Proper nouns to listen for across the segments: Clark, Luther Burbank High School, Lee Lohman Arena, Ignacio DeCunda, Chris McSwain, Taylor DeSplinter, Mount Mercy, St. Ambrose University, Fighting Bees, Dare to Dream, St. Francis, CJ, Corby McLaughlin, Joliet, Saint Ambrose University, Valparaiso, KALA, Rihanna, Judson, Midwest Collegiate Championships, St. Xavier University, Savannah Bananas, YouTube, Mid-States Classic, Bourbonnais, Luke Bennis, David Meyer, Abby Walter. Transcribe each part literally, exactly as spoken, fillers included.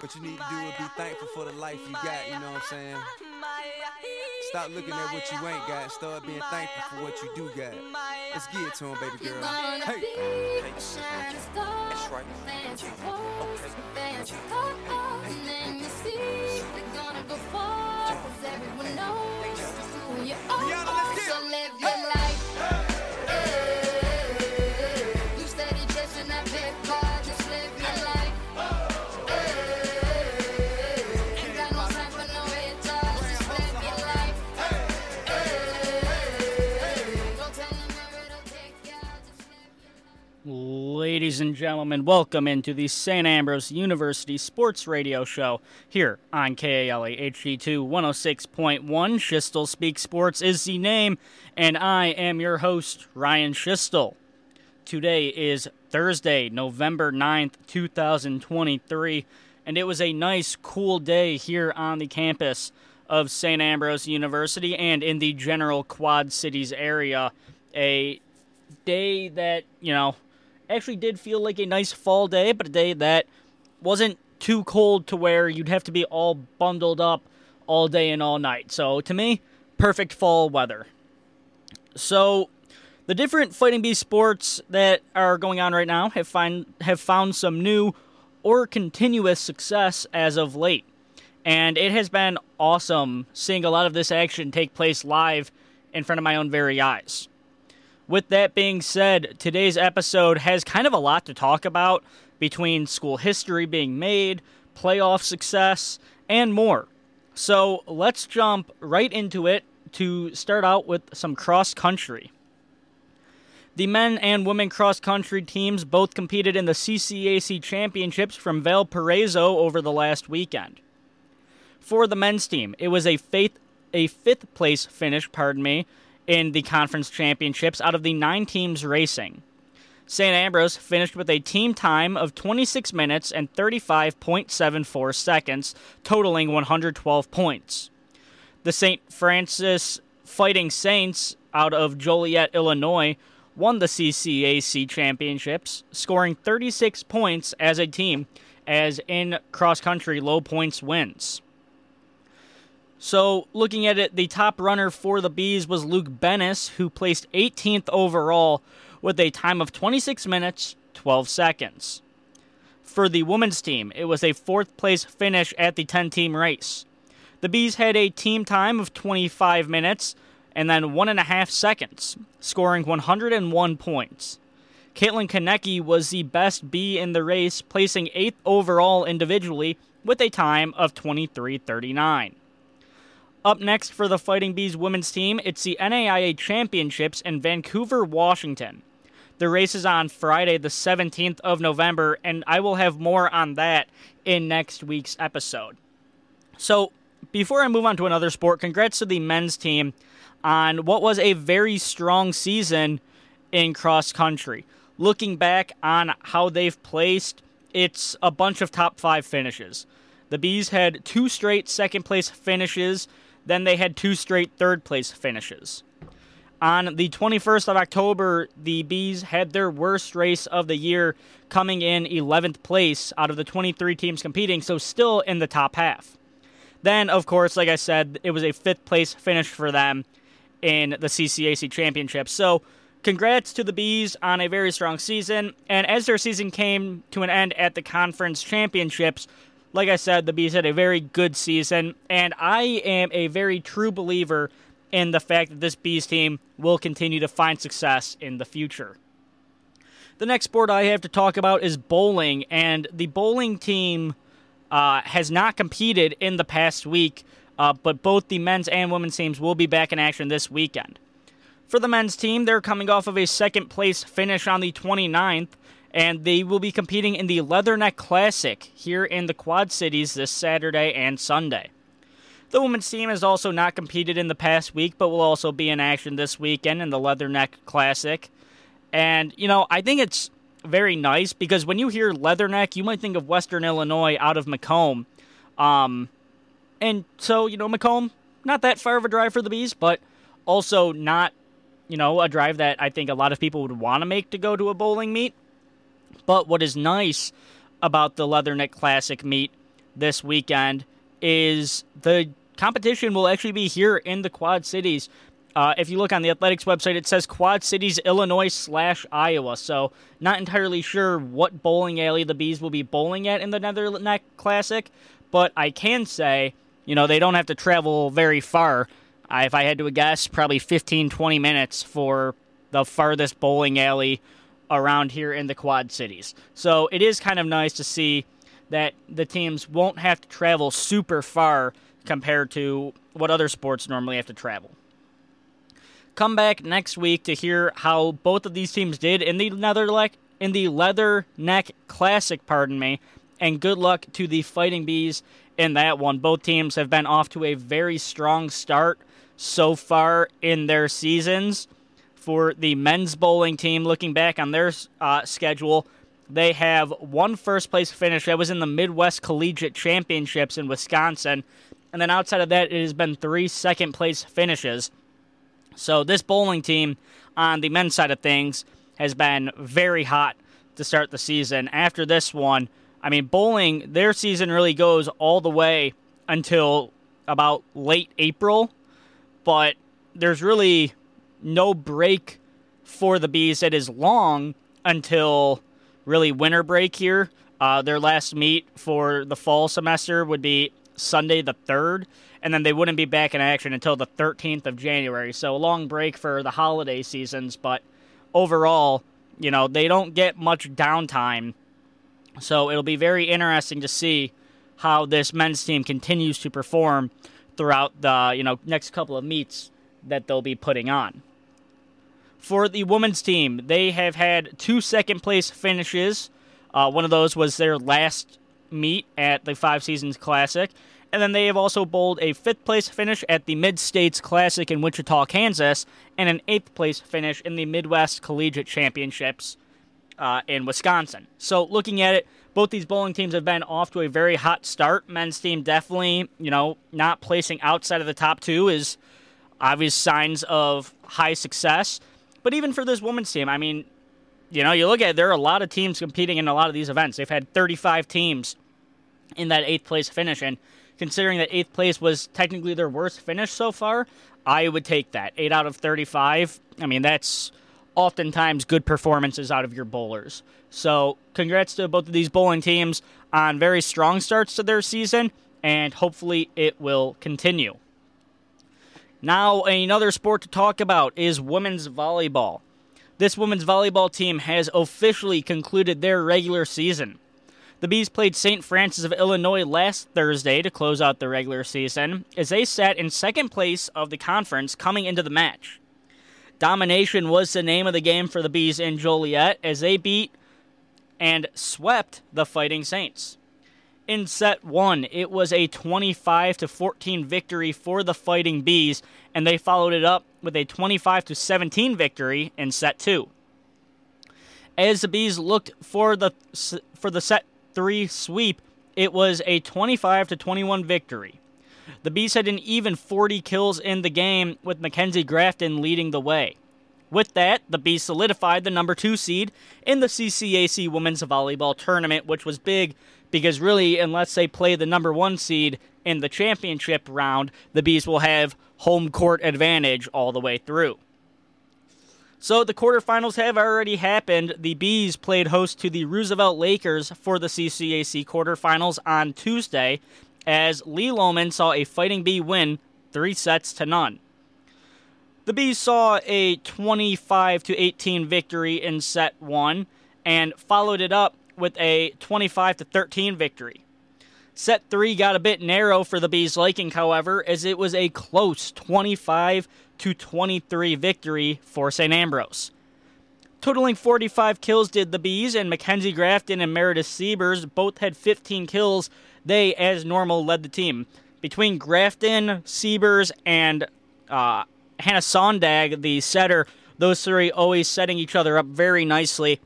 What you need to do is be thankful for the life you got, you know what I'm saying? Stop looking at what you ain't got, start being thankful for what you do got. Let's get it to him, baby girl. Hey, hey, that's right. Okay. Rihanna, let's get it. Ladies and gentlemen, welcome into the Saint Ambrose University Sports Radio Show here on KALA H D two one oh six point one. Schiestel Speaks Sports is the name, and I am your host, Ryan Schiestel. Today is Thursday, November ninth, twenty twenty-three, and it was a nice, cool day here on the campus of Saint Ambrose University and in the general Quad Cities area. A day that, you know, actually did feel like a nice fall day, but a day that wasn't too cold to where you'd have to be all bundled up all day and all night. So, to me, perfect fall weather. So, the different Fighting Bees sports that are going on right now have find have found some new or continuous success as of late. And it has been awesome seeing a lot of this action take place live in front of my own very eyes. With that being said, today's episode has kind of a lot to talk about between school history being made, playoff success, and more. So let's jump right into it to start out with some cross country. The men and women cross country teams both competed in the C C A C championships from Valparaiso over the last weekend. For the men's team, it was a, faith, a fifth place finish, pardon me, in the conference championships out of the nine teams racing. Saint Ambrose finished with a team time of twenty-six minutes and thirty-five point seven four seconds, totaling one hundred twelve points. The Saint Francis Fighting Saints out of Joliet, Illinois, won the C C A C championships, scoring thirty-six points as a team, as in cross-country low points wins. So, looking at it, the top runner for the Bees was Luke Bennis, who placed eighteenth overall with a time of twenty-six minutes, twelve seconds. For the women's team, it was a fourth place finish at the ten-team race. The Bees had a team time of twenty-five minutes and then one and a half seconds, scoring one hundred one points. Caitlin Konecki was the best Bee in the race, placing eighth overall individually with a time of twenty-three thirty-nine. Up next for the Fighting Bees women's team, it's the N A I A Championships in Vancouver, Washington. The race is on Friday, the seventeenth of November, and I will have more on that in next week's episode. So, before I move on to another sport, congrats to the men's team on what was a very strong season in cross country. Looking back on how they've placed, it's a bunch of top five finishes. The Bees had two straight second place finishes. Then they had two straight third-place finishes. On the twenty-first of October, the Bees had their worst race of the year, coming in eleventh place out of the twenty-three teams competing, so still in the top half. Then, of course, like I said, it was a fifth place finish for them in the C C A C Championship. So, congrats to the Bees on a very strong season, and as their season came to an end at the conference championships, like I said, the Bees had a very good season, and I am a very true believer in the fact that this Bees team will continue to find success in the future. The next sport I have to talk about is bowling, and the bowling team uh, has not competed in the past week, uh, but both the men's and women's teams will be back in action this weekend. For the men's team, they're coming off of a second-place finish on the twenty-ninth, and they will be competing in the Leatherneck Classic here in the Quad Cities this Saturday and Sunday. The women's team has also not competed in the past week, but will also be in action this weekend in the Leatherneck Classic. And, you know, I think it's very nice because when you hear Leatherneck, you might think of Western Illinois out of Macomb. Um, and so, you know, Macomb, not that far of a drive for the Bees, but also not, you know, a drive that I think a lot of people would want to make to go to a bowling meet. But what is nice about the Leatherneck Classic meet this weekend is the competition will actually be here in the Quad Cities. Uh, if you look on the athletics website, it says Quad Cities, Illinois slash Iowa. So not entirely sure what bowling alley the Bees will be bowling at in the Leatherneck Classic, but I can say, you know, they don't have to travel very far. I, if I had to guess, probably fifteen, twenty minutes for the farthest bowling alley around here in the Quad Cities. So it is kind of nice to see that the teams won't have to travel super far compared to what other sports normally have to travel. Come back next week to hear how both of these teams did in the Leatherneck, in the Leatherneck Classic, pardon me, and good luck to the Fighting Bees in that one. Both teams have been off to a very strong start so far in their seasons. For the men's bowling team, looking back on their uh, schedule, they have one first-place finish. That was in the Midwest Collegiate Championships in Wisconsin. And then outside of that, it has been three second-place finishes. So this bowling team, on the men's side of things, has been very hot to start the season. After this one, I mean, bowling, their season really goes all the way until about late April. But there's really no break for the Bees. It is long until really winter break here. Uh, their last meet for the fall semester would be Sunday the third, and then they wouldn't be back in action until the thirteenth of January. So a long break for the holiday seasons, but overall, you know, they don't get much downtime. So it'll be very interesting to see how this men's team continues to perform throughout the, you know, next couple of meets that they'll be putting on. For the women's team, they have had two second-place finishes. Uh, one of those was their last meet at the Five Seasons Classic. And then they have also bowled a fifth-place finish at the Mid-States Classic in Wichita, Kansas, and an eighth-place finish in the Midwest Collegiate Championships uh, in Wisconsin. So looking at it, both these bowling teams have been off to a very hot start. Men's team definitely, you know, not placing outside of the top two is obvious signs of high success. But even for this women's team, I mean, you know, you look at it, there are a lot of teams competing in a lot of these events. They've had thirty-five teams in that eighth place finish, and considering that eighth place was technically their worst finish so far, I would take that. Eight out of thirty-five, I mean, that's oftentimes good performances out of your bowlers. So congrats to both of these bowling teams on very strong starts to their season, and hopefully it will continue. Now, another sport to talk about is women's volleyball. This women's volleyball team has officially concluded their regular season. The Bees played Saint Francis of Illinois last Thursday to close out the regular season, as they sat in second place of the conference coming into the match. Domination was the name of the game for the Bees in Joliet, as they beat and swept the Fighting Saints. In set one, it was a twenty-five to fourteen victory for the Fighting Bees, and they followed it up with a twenty-five to seventeen victory in set two. As the Bees looked for the for the set three sweep, it was a twenty-five to twenty-one victory. The Bees had an even forty kills in the game, with Mackenzie Grafton leading the way. With that, the Bees solidified the number two seed in the C C A C Women's Volleyball Tournament, which was big because really, unless they play the number one seed in the championship round, the Bees will have home court advantage all the way through. So the quarterfinals have already happened. The Bees played host to the Roosevelt Lakers for the C C A C quarterfinals on Tuesday, as Lee Lohman saw a Fighting Bee win three sets to none. The Bees saw a twenty-five to eighteen victory in set one and followed it up with a twenty-five to thirteen victory. Set three got a bit narrow for the Bees' liking, however, as it was a close twenty-five to twenty-three victory for Saint Ambrose. Totaling forty-five kills did the Bees, and Mackenzie Grafton and Meredith Siebers both had fifteen kills. They, as normal, led the team. Between Grafton, Siebers, and uh, Hannah Sondag, the setter, those three always setting each other up very nicely.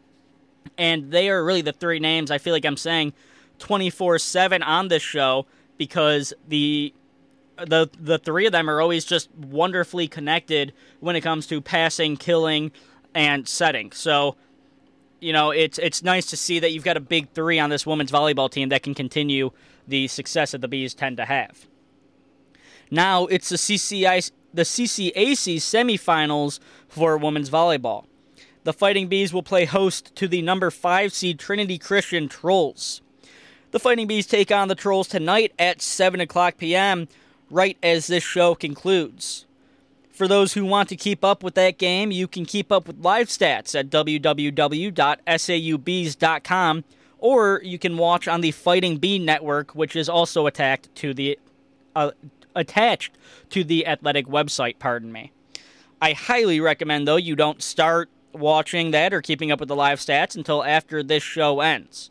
And they are really the three names I feel like I'm saying twenty-four seven on this show, because the the the three of them are always just wonderfully connected when it comes to passing, killing, and setting. So you know, it's it's nice to see that you've got a big three on this women's volleyball team that can continue the success that the Bees tend to have. Now it's the C C I, the C C A C semifinals for women's volleyball. The Fighting Bees will play host to the number five seed Trinity Christian Trolls. The Fighting Bees take on the Trolls tonight at seven o'clock p.m., right as this show concludes. For those who want to keep up with that game, you can keep up with live stats at w w w dot s a u bees dot com, or you can watch on the Fighting Bee Network, which is also attached to the uh, attached to the athletic website, pardon me. I highly recommend, though, you don't start watching that or keeping up with the live stats until after this show ends.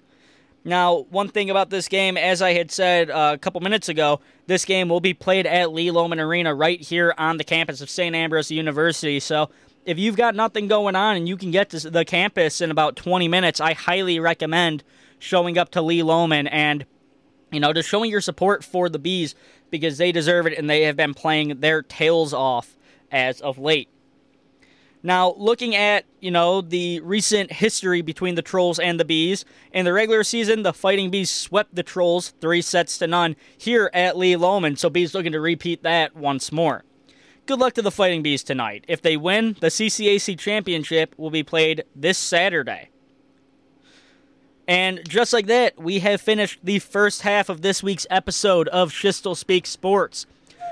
Now, one thing about this game, as I had said uh, a couple minutes ago, this game will be played at Lee Lohman Arena right here on the campus of Saint Ambrose University. So if you've got nothing going on and you can get to the campus in about twenty minutes, I highly recommend showing up to Lee Lohman and, you know, just showing your support for the Bees, because they deserve it and they have been playing their tails off as of late. Now, looking at, you know, the recent history between the Trolls and the Bees, in the regular season, the Fighting Bees swept the Trolls three sets to none here at Lee Lohman, so Bees looking to repeat that once more. Good luck to the Fighting Bees tonight. If they win, the C C A C Championship will be played this Saturday. And just like that, we have finished the first half of this week's episode of Schiestel Speaks Sports.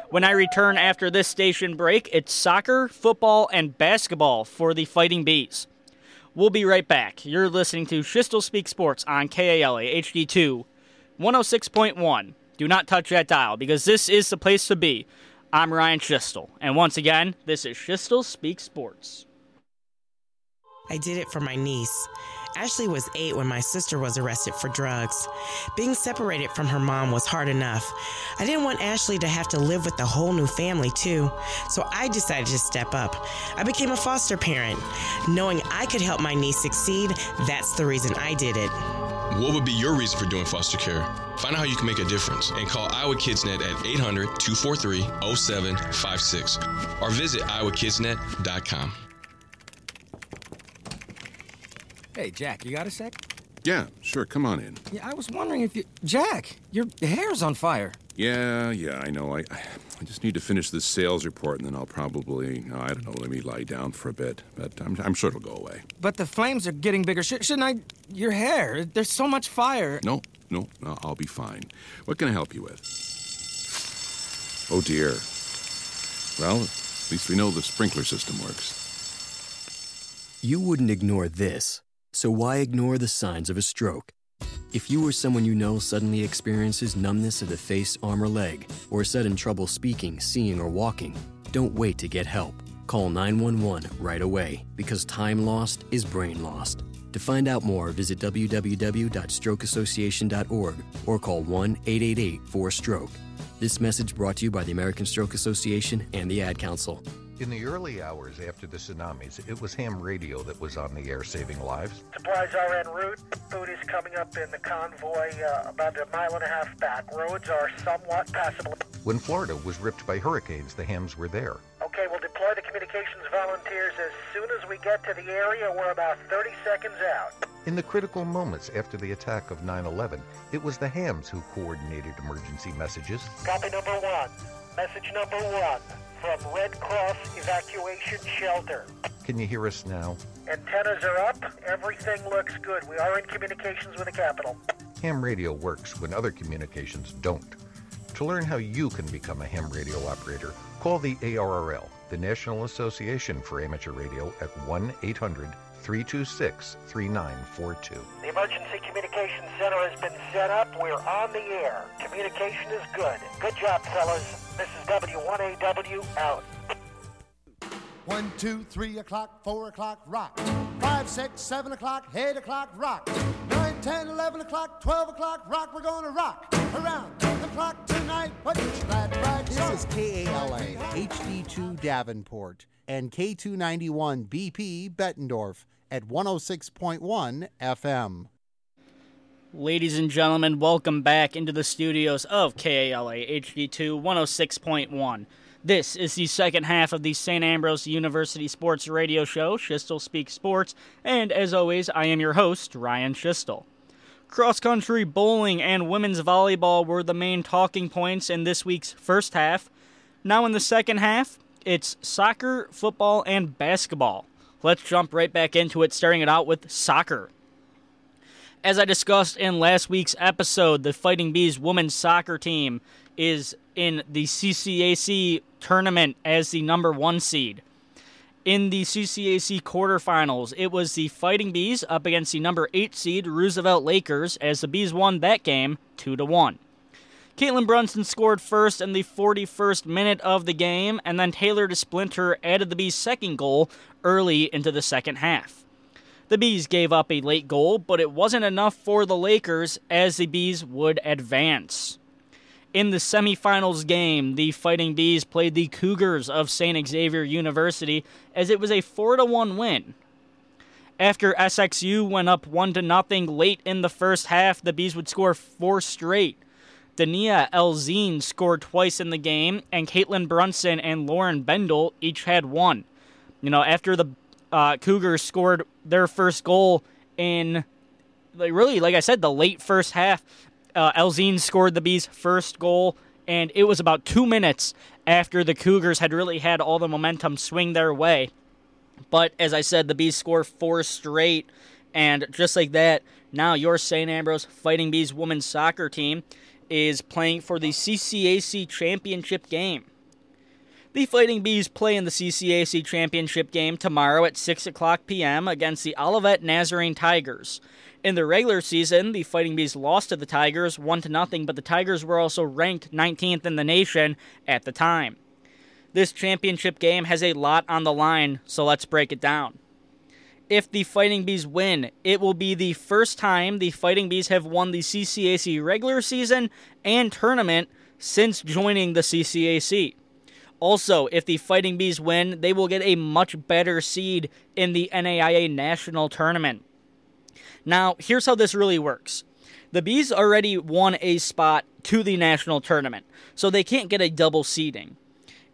When I return after this station break, it's soccer, football, and basketball for the Fighting Bees. We'll be right back. You're listening to Schiestel Speak Sports on K A L A H D two one oh six point one. Do not touch that dial, because this is the place to be. I'm Ryan Schiestel, and once again, this is Schiestel Speak Sports. I did it for my niece. Ashley was eight when my sister was arrested for drugs. Being separated from her mom was hard enough. I didn't want Ashley to have to live with a whole new family, too, so I decided to step up. I became a foster parent. Knowing I could help my niece succeed, that's the reason I did it. What would be your reason for doing foster care? Find out how you can make a difference and call Iowa KidsNet at eight hundred, two four three, oh seven five six or visit iowa kids net dot com. Hey, Jack, you got a sec? Yeah, sure, come on in. Yeah, I was wondering if you... Jack, your hair's on fire. Yeah, yeah, I know. I I just need to finish this sales report, and then I'll probably... I don't know, let me lie down for a bit, but I'm, I'm sure it'll go away. But the flames are getting bigger. Sh- shouldn't I... Your hair, there's so much fire. No, no, no, I'll be fine. What can I help you with? Oh, dear. Well, at least we know the sprinkler system works. You wouldn't ignore this. So why ignore the signs of a stroke? If you or someone you know suddenly experiences numbness of the face, arm, or leg, or sudden trouble speaking, seeing, or walking, don't wait to get help. Call nine one one right away, because time lost is brain lost. To find out more, visit w w w dot stroke association dot org or call one eight eight eight four stroke. This message brought to you by the American Stroke Association and the Ad Council. In the early hours after the tsunamis, it was ham radio that was on the air saving lives. Supplies are en route. Food is coming up in the convoy uh, about a mile and a half back. Roads are somewhat passable. When Florida was ripped by hurricanes, the hams were there. Okay, we'll deploy the communications volunteers as soon as we get to the area. We're about thirty seconds out. In the critical moments after the attack of nine eleven, it was the hams who coordinated emergency messages. Copy number one. Message number one. From Red Cross Evacuation Shelter. Can you hear us now? Antennas are up. Everything looks good. We are in communications with the Capitol. Ham radio works when other communications don't. To learn how you can become a ham radio operator, call the A R R L, the National Association for Amateur Radio, at one eight hundred, three two six, three nine four two. The Emergency Communications Center has been set up. We're on the air. Communication is good. Good job, fellas. This is W one A W out. One, two, three o'clock, four o'clock, rock. Five, six, seven o'clock, eight o'clock, rock. Nine, ten, eleven o'clock, twelve o'clock, rock. We're going to rock around the clock tonight. What you glad right? This is K A L A, H D two Davenport, and K two ninety-one B P Bettendorf at one oh six point one F M. Ladies and gentlemen, welcome back into the studios of K A L A H D two one oh six point one. This is the second half of the Saint Ambrose University Sports Radio Show, Schiestel Speaks Sports, and as always, I am your host, Ryan Schiestel. Cross-country bowling and women's volleyball were the main talking points in this week's first half. Now in the second half, it's soccer, football, and basketball. Let's jump right back into it, starting it out with soccer. As I discussed in last week's episode, the Fighting Bees women's soccer team is in the C C A C tournament as the number one seed. In the C C A C quarterfinals, it was the Fighting Bees up against the number eight seed Roosevelt Lakers as the Bees won that game two to one. Caitlin Brunson scored first in the forty-first minute of the game, and then Taylor DeSplinter added the Bees' second goal early into the second half. The Bees gave up a late goal, but it wasn't enough for the Lakers as the Bees would advance. In the semifinals game, the Fighting Bees played the Cougars of Saint Xavier University as it was a four to one win. After S X U went up one to nothing late in the first half, the Bees would score four straight. Dania Elzine scored twice in the game, and Caitlin Brunson and Lauren Bendel each had one. You know, after the uh, Cougars scored their first goal in, like, really, like I said, the late first half, Uh, Elzine scored the Bees' first goal, and it was about two minutes after the Cougars had really had all the momentum swing their way. But as I said, the Bees score four straight, and just like that, now your Saint Ambrose Fighting Bees women's soccer team is playing for the C C A C championship game. The Fighting Bees play in the C C A C championship game tomorrow at six o'clock p.m. against the Olivet Nazarene Tigers. In the regular season, the Fighting Bees lost to the Tigers one to nothing, but the Tigers were also ranked nineteenth in the nation at the time. This championship game has a lot on the line, so let's break it down. If the Fighting Bees win, it will be the first time the Fighting Bees have won the C C A C regular season and tournament since joining the C C A C. Also, if the Fighting Bees win, they will get a much better seed in the N A I A National Tournament. Now, here's how this really works. The Bees already won a spot to the National Tournament, so they can't get a double seeding.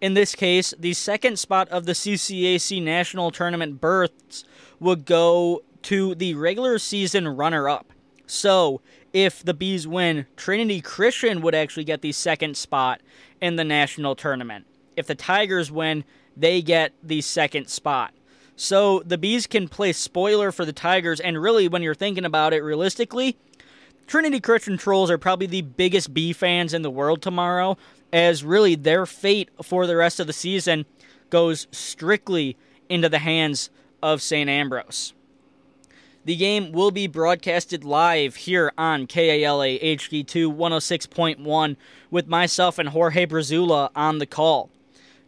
In this case, the second spot of the C C A C National Tournament berths would go to the regular season runner-up. So, if the Bees win, Trinity Christian would actually get the second spot in the National Tournament. If the Tigers win, they get the second spot. So the Bees can play spoiler for the Tigers, and really, when you're thinking about it realistically, Trinity Christian Trolls are probably the biggest Bee fans in the world tomorrow, as really their fate for the rest of the season goes strictly into the hands of Saint Ambrose. The game will be broadcasted live here on KALA H D two one oh six point one with myself and Jorge Brazula on the call.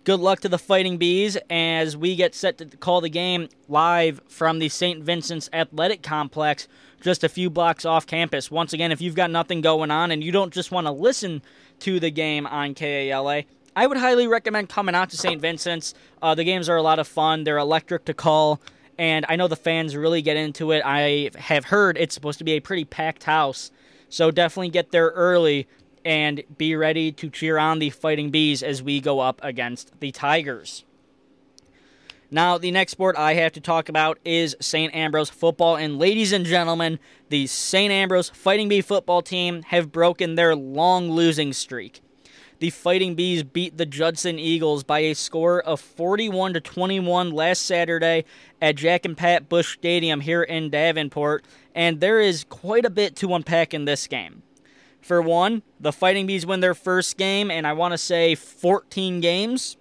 Good luck to the Fighting Bees as we get set to call the game live from the Saint Vincent's Athletic Complex, just a few blocks off campus. Once again, if you've got nothing going on and you don't just want to listen to the game on KALA, I would highly recommend coming out to Saint Vincent's. Uh, the games are a lot of fun. They're electric to call, and I know the fans really get into it. I have heard it's supposed to be a pretty packed house, so definitely get there early and be ready to cheer on the Fighting Bees as we go up against the Tigers. Now, the next sport I have to talk about is Saint Ambrose football. And ladies and gentlemen, the Saint Ambrose Fighting Bee football team have broken their long losing streak. The Fighting Bees beat the Judson Eagles by a score of forty-one to twenty-one last Saturday at Jack and Pat Bush Stadium here in Davenport. And there is quite a bit to unpack in this game. For one, the Fighting Bees win their first game, and I want to say fourteen games.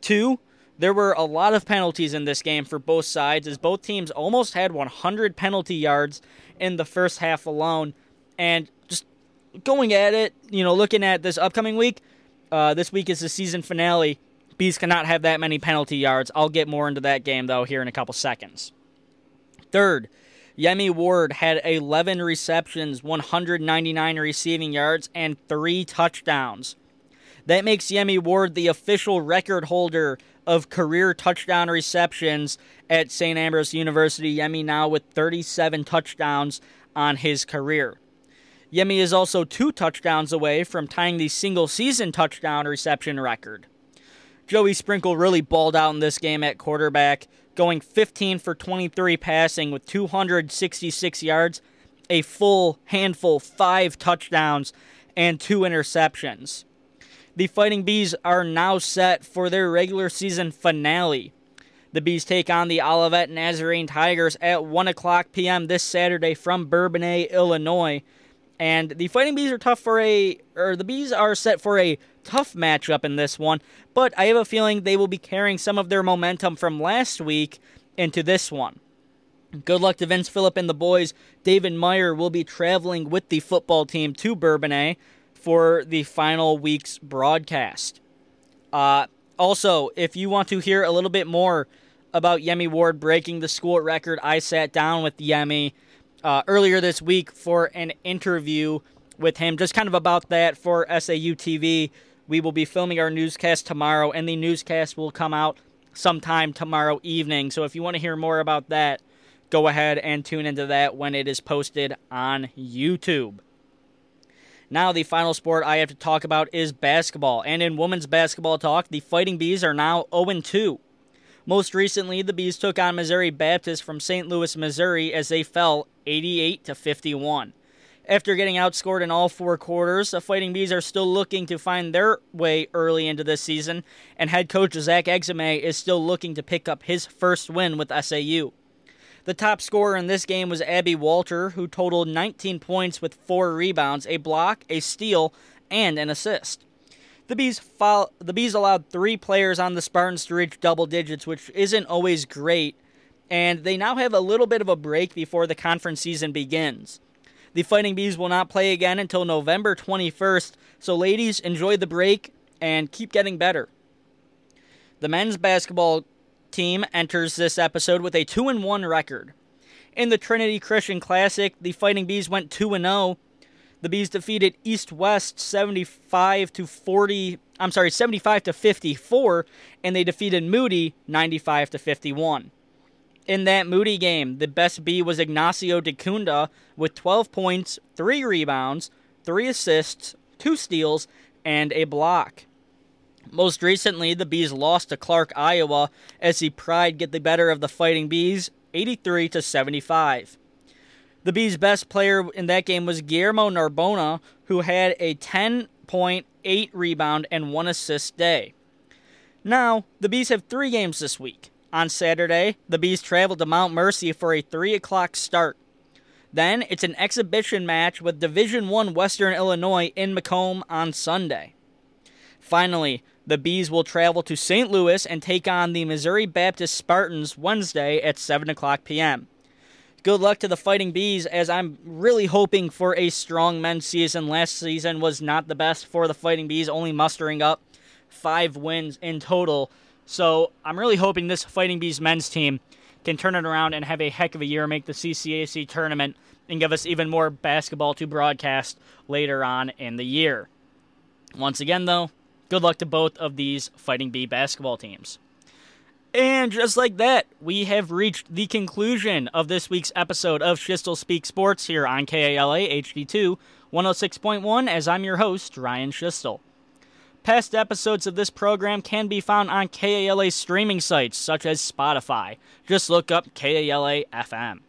Two, there were a lot of penalties in this game for both sides, as both teams almost had one hundred penalty yards in the first half alone. And just going at it, you know, looking at this upcoming week, uh, this week is the season finale. Bees cannot have that many penalty yards. I'll get more into that game, though, here in a couple seconds. Third, Yemi Ward had eleven receptions, one hundred ninety-nine receiving yards, and three touchdowns. That makes Yemi Ward the official record holder of career touchdown receptions at Saint Ambrose University. Yemi now with thirty-seven touchdowns on his career. Yemi is also two touchdowns away from tying the single-season touchdown reception record. Joey Sprinkle really balled out in this game at quarterback, going fifteen for twenty-three passing with two hundred sixty-six yards, a full handful, five touchdowns, and two interceptions. The Fighting Bees are now set for their regular season finale. The Bees take on the Olivet Nazarene Tigers at one o'clock p.m. this Saturday from Bourbonnais, Illinois. And the Fighting Bees are tough for a, or the Bees are set for a tough matchup in this one, but I have a feeling they will be carrying some of their momentum from last week into this one. Good luck to Vince Phillip and the boys. David Meyer will be traveling with the football team to Bourbonnais for the final week's broadcast. Uh, also, if you want to hear a little bit more about Yemi Ward breaking the school record, I sat down with Yemi Uh, earlier this week for an interview with him, just kind of about that for S A U T V. We will be filming our newscast tomorrow, and the newscast will come out sometime tomorrow evening. So if you want to hear more about that, go ahead and tune into that when it is posted on YouTube. Now the final sport I have to talk about is basketball. And in women's basketball talk, the Fighting Bees are now oh and two. Most recently, the Bees took on Missouri Baptist from Saint Louis, Missouri, as they fell eighty-eight to fifty-one. After getting outscored in all four quarters, the Fighting Bees are still looking to find their way early into this season, and head coach Zach Exumay is still looking to pick up his first win with S A U. The top scorer in this game was Abby Walter, who totaled nineteen points with four rebounds, a block, a steal, and an assist. The Bees follow, the Bees allowed three players on the Spartans to reach double digits, which isn't always great, and they now have a little bit of a break before the conference season begins. The Fighting Bees will not play again until November twenty-first, so ladies, enjoy the break and keep getting better. The men's basketball team enters this episode with a two and one record. In the Trinity Christian Classic, the Fighting Bees went two and oh, The Bees defeated East West seventy-five to forty, I'm sorry, seventy-five to fifty-four, and they defeated Moody ninety-five to fifty-one. In that Moody game, the best B was Ignacio DeCunda with twelve points, three rebounds, three assists, two steals, and a block. Most recently, the Bees lost to Clark, Iowa, as the Pride get the better of the Fighting Bees eighty-three to seventy-five. The Bees' best player in that game was Guillermo Narbona, who had a ten point, eight rebound, and one assist day. Now, the Bees have three games this week. On Saturday, the Bees travel to Mount Mercy for a three o'clock start. Then, it's an exhibition match with Division I Western Illinois in Macomb on Sunday. Finally, the Bees will travel to Saint Louis and take on the Missouri Baptist Spartans Wednesday at seven o'clock p.m. Good luck to the Fighting Bees, as I'm really hoping for a strong men's season. Last season was not the best for the Fighting Bees, only mustering up five wins in total. So I'm really hoping this Fighting Bees men's team can turn it around and have a heck of a year, make the C C A C tournament, and give us even more basketball to broadcast later on in the year. Once again, though, good luck to both of these Fighting Bee basketball teams. And just like that, we have reached the conclusion of this week's episode of Schiestel Speak Sports here on KALA H D two one oh six point one, as I'm your host, Ryan Schiestel. Past episodes of this program can be found on KALA streaming sites such as Spotify. Just look up KALA F M.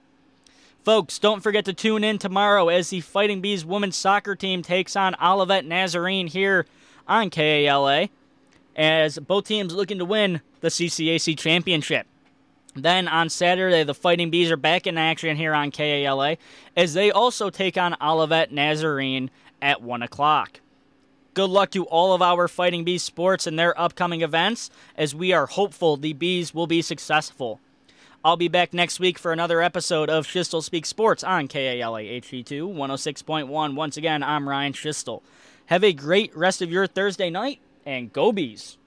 Folks, don't forget to tune in tomorrow as the Fighting Bees women's soccer team takes on Olivet Nazarene here on KALA, as both teams looking to win the C C A C championship. Then on Saturday, the Fighting Bees are back in action here on KALA as they also take on Olivet Nazarene at one o'clock. Good luck to all of our Fighting Bees sports and their upcoming events, as we are hopeful the Bees will be successful. I'll be back next week for another episode of Schiestel Speak Sports on KALA H D two one oh six point one. Once again, I'm Ryan Schiestel. Have a great rest of your Thursday night, and go Bees!